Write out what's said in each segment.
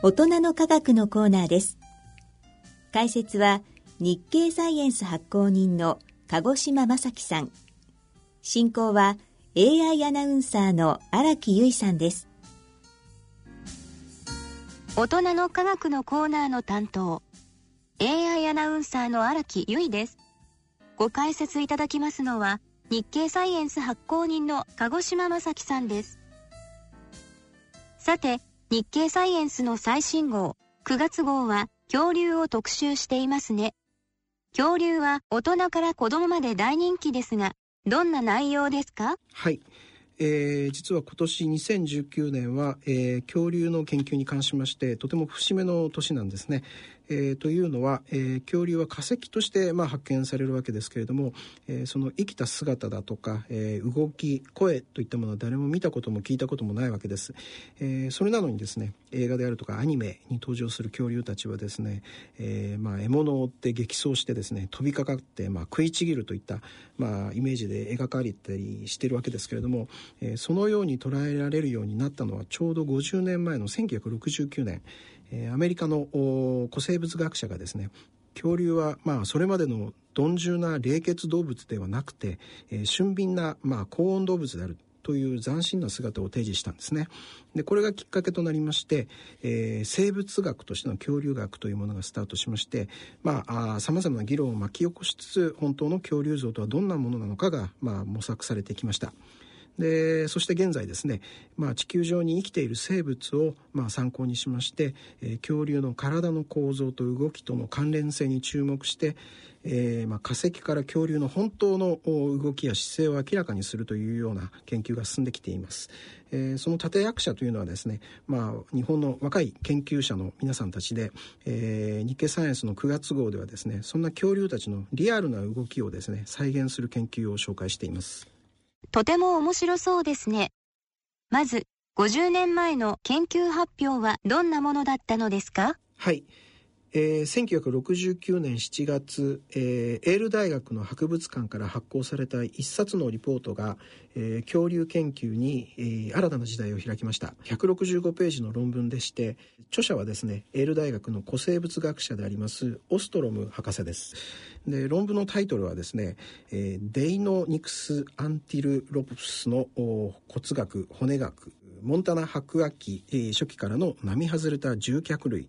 大人の科学のコーナーです。解説は日経サイエンス発行人の鹿児島正樹さん、進行は AI アナウンサーの荒木由衣さんです。大人の科学のコーナーの担当 AI アナウンサーの荒木由衣です。ご解説いただきますのは日経サイエンス発行人の鹿児島正樹さんです。さて、日経サイエンスの最新号9月号は恐竜を特集していますね。恐竜は大人から子供まで大人気ですが、どんな内容ですか？はい、実は今年2019年は、恐竜の研究に関しましてとても節目の年なんですね。というのは、恐竜は化石として、発見されるわけですけれども、その生きた姿だとか、動き、声といったものは誰も見たことも聞いたこともないわけです。それなのにですね、映画であるとかアニメに登場する恐竜たちはですね、獲物を追って激走してですね、飛びかかって、食いちぎるといった、イメージで描かれたりしているわけですけれども、そのように捉えられるようになったのはちょうど50年前の1969年、アメリカの古生物学者がですね、恐竜はそれまでの鈍重な冷血動物ではなくて、俊敏な高温動物であるという斬新な姿を提示したんですね。で、これがきっかけとなりまして、生物学としての恐竜学というものがスタートしまして、様々な議論を巻き起こしつつ、本当の恐竜像とはどんなものなのかが、模索されてきました。で、そして現在ですね、地球上に生きている生物を参考にしまして、恐竜の体の構造と動きとの関連性に注目して、化石から恐竜の本当の動きや姿勢を明らかにするというような研究が進んできています。その立役者というのはですね、日本の若い研究者の皆さんたちで、日経サイエンスの9月号ではですね、そんな恐竜たちのリアルな動きをですね、再現する研究を紹介しています。とても面白そうですね。まず、50年前の研究発表はどんなものだったのですか？はい、1969年7月、エール大学の博物館から発行された一冊のリポートが、恐竜研究に、新たな時代を開きました。165ページの論文でして、著者はですね、エール大学の古生物学者であります、オストロム博士です。で、論文のタイトルはですね、デイノニクス・アンティルロプスの骨学・骨学、モンタナ白亜紀、初期からの並外れた獣脚類。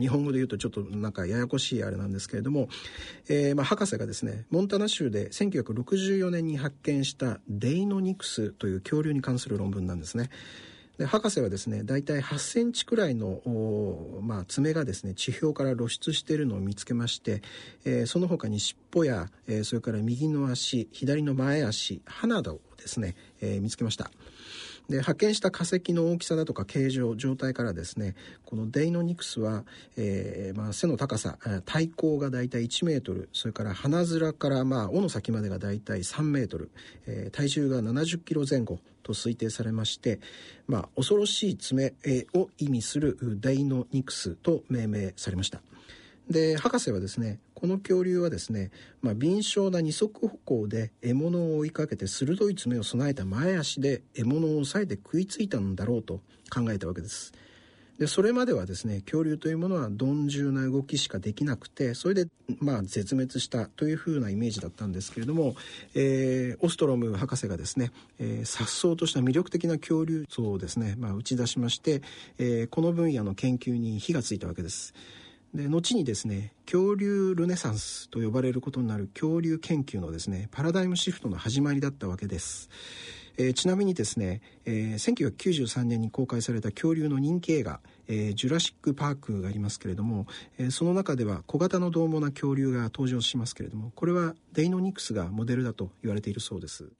日本語で言うとちょっとなんかややこしいあれなんですけれども、博士がですね、モンタナ州で1964年に発見したデイノニクスという恐竜に関する論文なんですね。で、博士はですね、だいたい8センチくらいの、爪がですね、地表から露出しているのを見つけまして、その他に尻尾や、それから右の足、左の前足、鼻などをですね、見つけました。で、発見した化石の大きさだとか形状、状態からですね、このデイノニクスは、背の高さ、体高がだいたい1メートル、それから鼻面から尾の先までがだいたい3メートル、体重が70キロ前後と推定されまして、恐ろしい爪を意味するデイノニクスと命名されました。で、博士はですね、この恐竜はですね、敏捷な二足歩行で獲物を追いかけて鋭い爪を備えた前足で獲物を押さえて食いついたんだろうと考えたわけです。で、それまではですね、恐竜というものは鈍重な動きしかできなくて、それで絶滅したというふうなイメージだったんですけれども、オストロム博士がですね、颯爽とした魅力的な恐竜像をですね、打ち出しまして、この分野の研究に火がついたわけです。で、後にですね、恐竜ルネサンスと呼ばれることになる恐竜研究のですね、パラダイムシフトの始まりだったわけです。ちなみにですね、1993年に公開された恐竜の人気映画、ジュラシックパークがありますけれども、その中では小型の獰猛な恐竜が登場しますけれども、これはデイノニクスがモデルだと言われているそうです。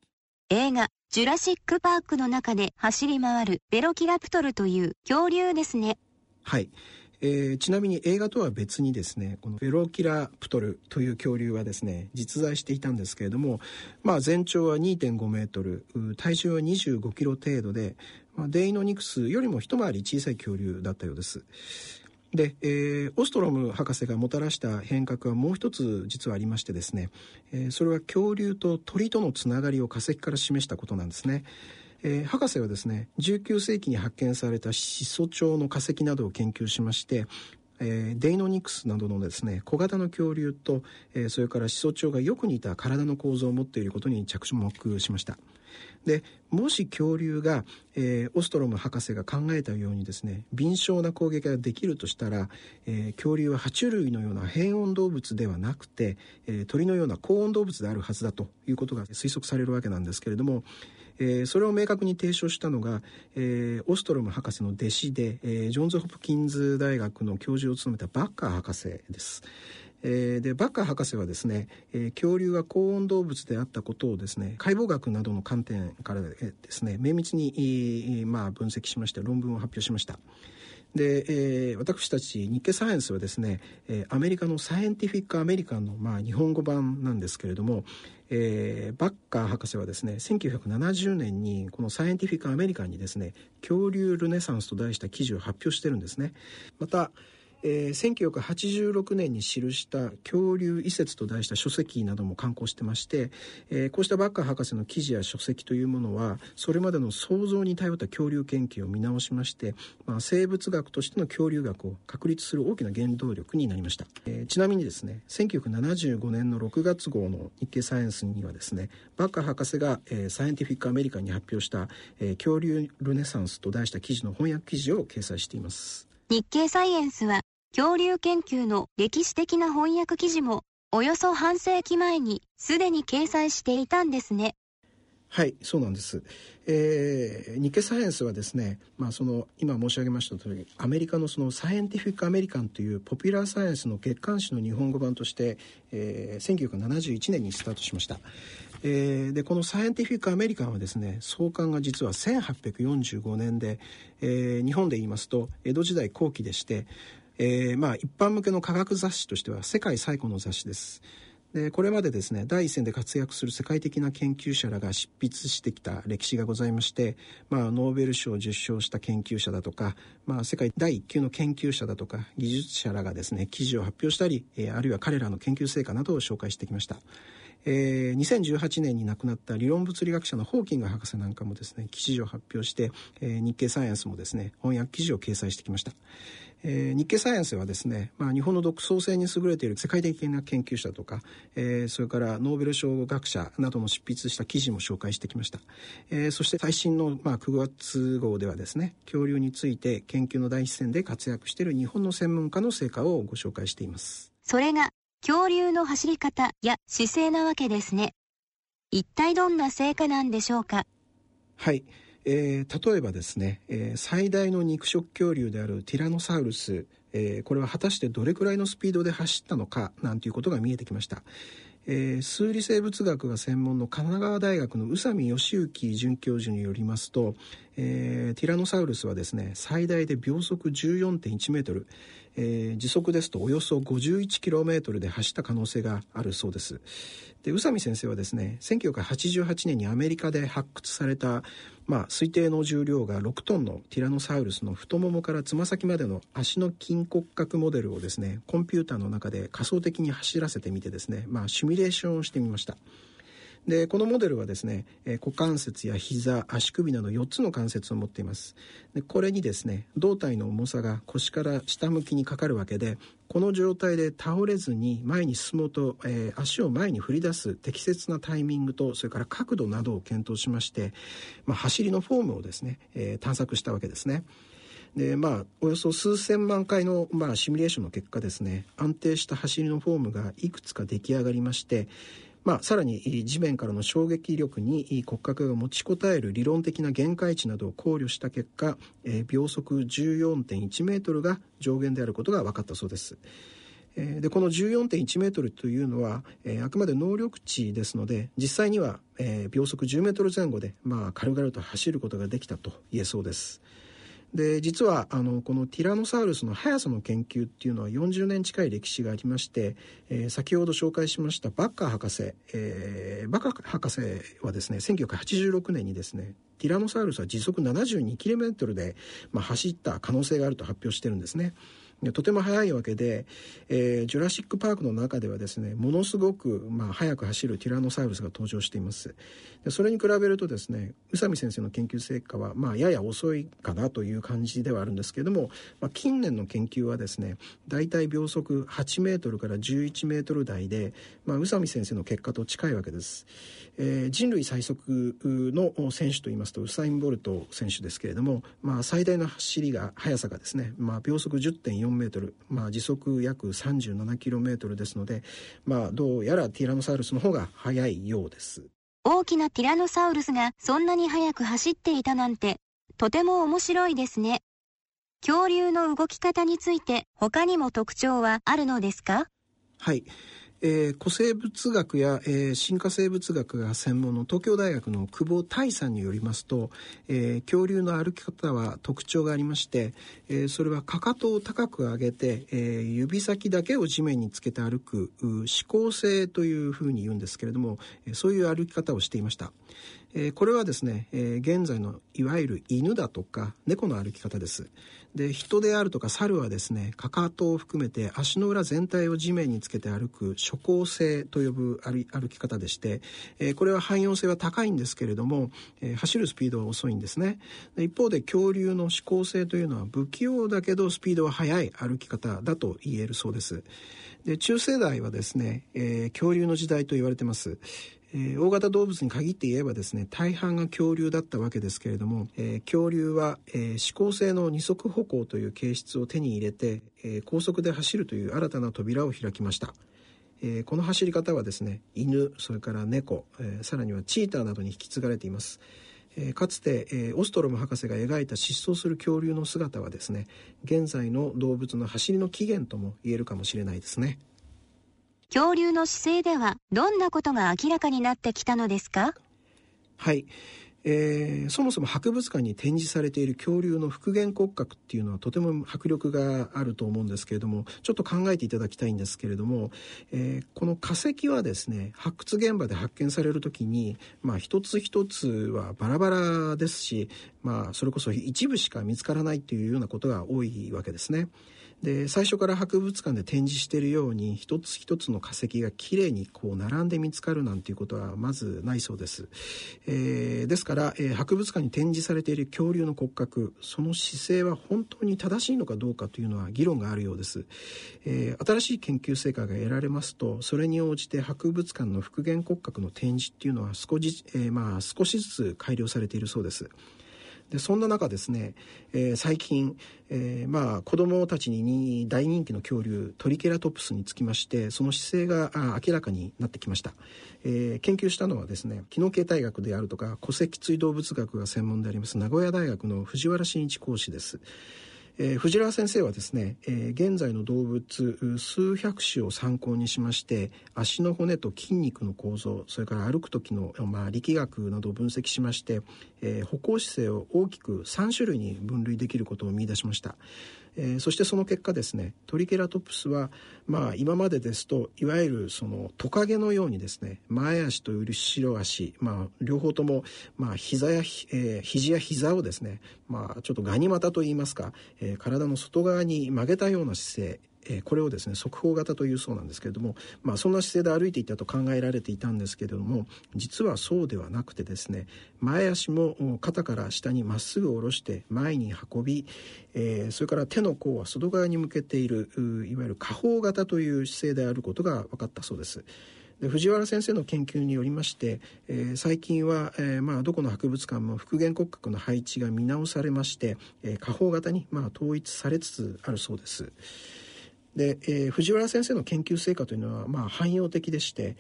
映画、ジュラシックパークの中で走り回るベロキラプトルという恐竜ですね。はい。ちなみに映画とは別にですね、このベロキラプトルという恐竜はですね、実在していたんですけれども、全長は 2.5 メートル、体重は25キロ程度で、デイノニクスよりも一回り小さい恐竜だったようです。で、オストロム博士がもたらした変革はもう一つ実はありましてですね、それは恐竜と鳥とのつながりを化石から示したことなんですね。博士はですね、19世紀に発見されたシソチョウの化石などを研究しまして、デイノニクスなどのですね、小型の恐竜と、それからシソチョウがよく似た体の構造を持っていることに着目しました。で、もし恐竜が、オストロム博士が考えたようにですね、敏捷な攻撃ができるとしたら、恐竜は爬虫類のような変温動物ではなくて、鳥のような高温動物であるはずだということが推測されるわけなんですけれども、それを明確に提唱したのが、オストロム博士の弟子で、ジョンズ・ホプキンズ大学の教授を務めたバッカー博士です。でバッカー博士はですね、恐竜は高温動物であったことをですね、解剖学などの観点からですね、綿密に、分析しまして論文を発表しました。で、私たち日経サイエンスはですね、アメリカのサイエンティフィックアメリカンの、日本語版なんですけれども、バッカー博士はですね、1970年にこのサイエンティフィックアメリカンにですね、恐竜ルネサンスと題した記事を発表してるんですね。また1986年に記した恐竜遺説と題した書籍なども刊行してまして、こうしたバッカー博士の記事や書籍というものはそれまでの想像に頼った恐竜研究を見直しまして、生物学としての恐竜学を確立する大きな原動力になりました。ちなみにですね、1975年の6月号の日経サイエンスにはですね、バッカー博士が、サイエンティフィックアメリカンに発表した、恐竜ルネサンスと題した記事の翻訳記事を掲載しています。日経サイエンスは恐竜研究の歴史的な翻訳記事もおよそ半世紀前にすでに掲載していたんですね。はい、そうなんです。日経サイエンスはですね、今申し上げましたとおり、アメリカのそのサイエンティフィックアメリカンというポピュラーサイエンスの月刊誌の日本語版として、1971年にスタートしました。で、このサイエンティフィックアメリカンはですね、創刊が実は1845年で、日本で言いますと江戸時代後期でして、一般向けの科学雑誌としては世界最古の雑誌です。で、これまでですね、第一線で活躍する世界的な研究者らが執筆してきた歴史がございまして、ノーベル賞を受賞した研究者だとか、世界第一級の研究者だとか、技術者らがですね、記事を発表したり、あるいは彼らの研究成果などを紹介してきました。2018年に亡くなった理論物理学者のホーキング博士なんかもですね、記事を発表して、日経サイエンスもですね、翻訳記事を掲載してきました。日経サイエンスはですね、日本の独創性に優れている世界的な研究者とか、それからノーベル賞学者なども執筆した記事も紹介してきました。そして最新の、9月号ではですね、恐竜について研究の第一線で活躍している日本の専門家の成果をご紹介しています。それが恐竜の走り方や姿勢なわけですね。一体どんな成果なんでしょうか。はい、例えばですね、最大の肉食恐竜であるティラノサウルス、これは果たしてどれくらいのスピードで走ったのかなんていうことが見えてきました。数理生物学が専門の神奈川大学の宇佐美義行准教授によりますと、ティラノサウルスはですね、最大で秒速 14.1 メートル、時速ですとおよそ 51km で走った可能性があるそうです。で、宇佐美先生はですね、1988年にアメリカで発掘された、推定の重量が6トンのティラノサウルスの太ももからつま先までの足の筋骨格モデルをですね、コンピューターの中で仮想的に走らせてみてですね、シミュレーションをしてみました。で、このモデルはですね、股関節や膝、足首など4つの関節を持っています。で、これにですね、胴体の重さが腰から下向きにかかるわけで、この状態で倒れずに前に進もうと、足を前に振り出す適切なタイミングと、それから角度などを検討しまして、走りのフォームをですね、探索したわけですね。で、およそ数千万回の、シミュレーションの結果ですね、安定した走りのフォームがいくつか出来上がりまして、さらに地面からの衝撃力に骨格が持ちこたえる理論的な限界値などを考慮した結果、秒速 14.1 メートルが上限であることが分かったそうです。で、この 14.1 メートルというのは、あくまで能力値ですので、実際には、秒速10メートル前後で、軽々と走ることができたと言えそうです。で、実はこのティラノサウルスの速さの研究っていうのは40年近い歴史がありまして、先ほど紹介しましたバッカー博士、はですね、1986年にですね、ティラノサウルスは時速 72km で、走った可能性があると発表してるんですね。とても速いわけで、ジュラシックパークの中ではですね、ものすごく、速く走るティラノサウルスが登場しています。でそれに比べるとですね、宇佐美先生の研究成果は、やや遅いかなという感じではあるんですけれども、近年の研究はですね、だいたい秒速8メートルから11メートル台で、宇佐美先生の結果と近いわけです。人類最速の選手といいますとウサイン・ボルト選手ですけれども、最大の走りが速さがですね、秒速 10.4 メートル、時速約37キロメートルですので、どうやらティラノサウルスの方が速いようです。大きなティラノサウルスがそんなに速く走っていたなんて、とても面白いですね。恐竜の動き方について他にも特徴はあるのですか？はい。古生物学や、進化生物学が専門の東京大学の久保泰さんによりますと、恐竜の歩き方は特徴がありまして、それはかかとを高く上げて、指先だけを地面につけて歩く指向性というふうに言うんですけれども、そういう歩き方をしていました。これはですね、現在のいわゆる犬だとか猫の歩き方です。で、人であるとか猿はですね、かかとを含めて足の裏全体を地面につけて歩く諸行性と呼ぶ歩き方でして、これは汎用性は高いんですけれども、走るスピードは遅いんですね。で、一方で恐竜の指向性というのは不器用だけどスピードは速い歩き方だと言えるそうです。で、中生代はですね、恐竜の時代と言われてます。大型動物に限って言えばですね、大半が恐竜だったわけですけれども、恐竜は、指向性の二足歩行という形質を手に入れて、高速で走るという新たな扉を開きました。この走り方はですね、犬、それから猫、さらにはチーターなどに引き継がれています。かつて、オストロム博士が描いた疾走する恐竜の姿はですね、現在の動物の走りの起源とも言えるかもしれないですね。恐竜の姿勢ではどんなことが明らかになってきたのですか？はい、そもそも博物館に展示されている恐竜の復元骨格っていうのはとても迫力があると思うんですけれども、ちょっと考えていただきたいんですけれども、この化石はですね、発掘現場で発見されるときに、一つ一つはバラバラですし、それこそ一部しか見つからないというようなことが多いわけですね。で、最初から博物館で展示しているように一つ一つの化石がきれいにこう並んで見つかるなんていうことはまずないそうです。ですから、博物館に展示されている恐竜の骨格、その姿勢は本当に正しいのかどうかというのは議論があるようです。新しい研究成果が得られますと、それに応じて博物館の復元骨格の展示っていうのは少しずつ改良されているそうです。で、そんな中ですね、最近、子供たちに大人気の恐竜トリケラトプスにつきまして、その姿勢が明らかになってきました。研究したのはですね、木の系大学であるとか古脊椎動物学が専門であります名古屋大学の藤原真一講師です。藤原先生はですね、現在の動物数百種を参考にしまして、足の骨と筋肉の構造、それから歩く時の、力学などを分析しまして、歩行姿勢を大きく3種類に分類できることを見出しました。そしてその結果ですね、トリケラトプスは、今までですと、いわゆるそのトカゲのようにですね、前足と後ろ足、両方とも、肘や膝をですね、ちょっとガニ股といいますか、体の外側に曲げたような姿勢、これをですね、側方型というそうなんですけれども、そんな姿勢で歩いていたと考えられていたんですけれども、実はそうではなくてですね、前足も肩から下にまっすぐ下ろして前に運び、それから手の甲は外側に向けている、いわゆる下方型という姿勢であることが分かったそうです。で、藤原先生の研究によりまして、最近は、どこの博物館も復元骨格の配置が見直されまして、下方型に、統一されつつあるそうです。で、藤原先生の研究成果というのは、汎用的でして、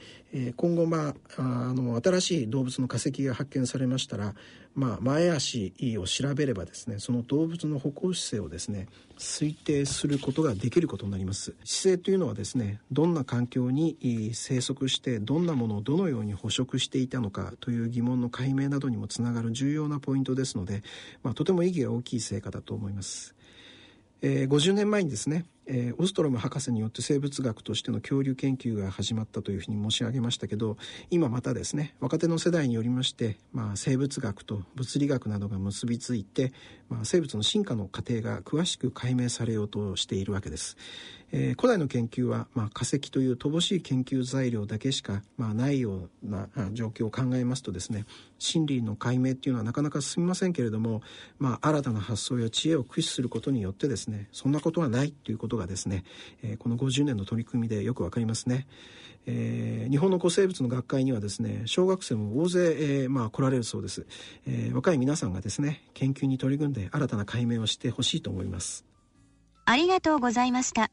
今後、新しい動物の化石が発見されましたら、前足を調べればですね、その動物の歩行姿勢をですね、推定することができることになります。姿勢というのはですね、どんな環境に生息して、どんなものをどのように捕食していたのかという疑問の解明などにもつながる重要なポイントですので、とても意義が大きい成果だと思います。50年前にですね、オストロム博士によって生物学としての恐竜研究が始まったというふうに申し上げましたけど、今またですね、若手の世代によりまして、生物学と物理学などが結びついて、生物の進化の過程が詳しく解明されようとしているわけです。古代の研究は、化石という乏しい研究材料だけしか、ないような状況を考えますとですね、真理の解明っていうのはなかなか進みませんけれども、新たな発想や知恵を駆使することによってですね、そんなことはないということがですね、この50年の取り組みでよくわかりますね。日本の古生物の学会にはですね、小学生も大勢、来られるそうです。若い皆さんがですね、研究に取り組んで新たな解明をしてほしいと思います。ありがとうございました。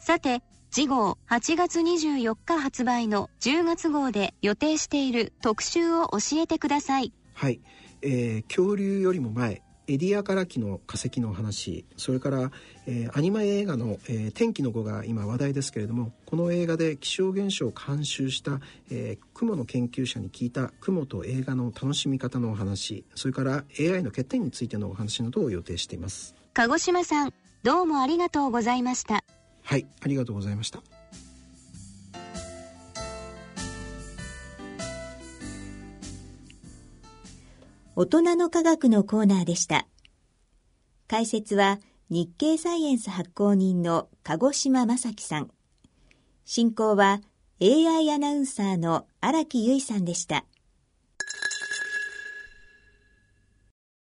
さて、次号8月24日発売の10月号で予定している特集を教えてください。はい、恐竜よりも前、エディアカラ紀の化石の話、それから、アニメ映画の、天気の子が今話題ですけれども、この映画で気象現象を監修した、雲の研究者に聞いた雲と映画の楽しみ方のお話、それから AI の欠点についてのお話などを予定しています。鹿児島さん、どうもありがとうございました。はい、ありがとうございました。大人の科学のコーナーでした。解説は日経サイエンス発行人の鹿児島正樹さん。進行は AI アナウンサーの荒木由衣さんでした。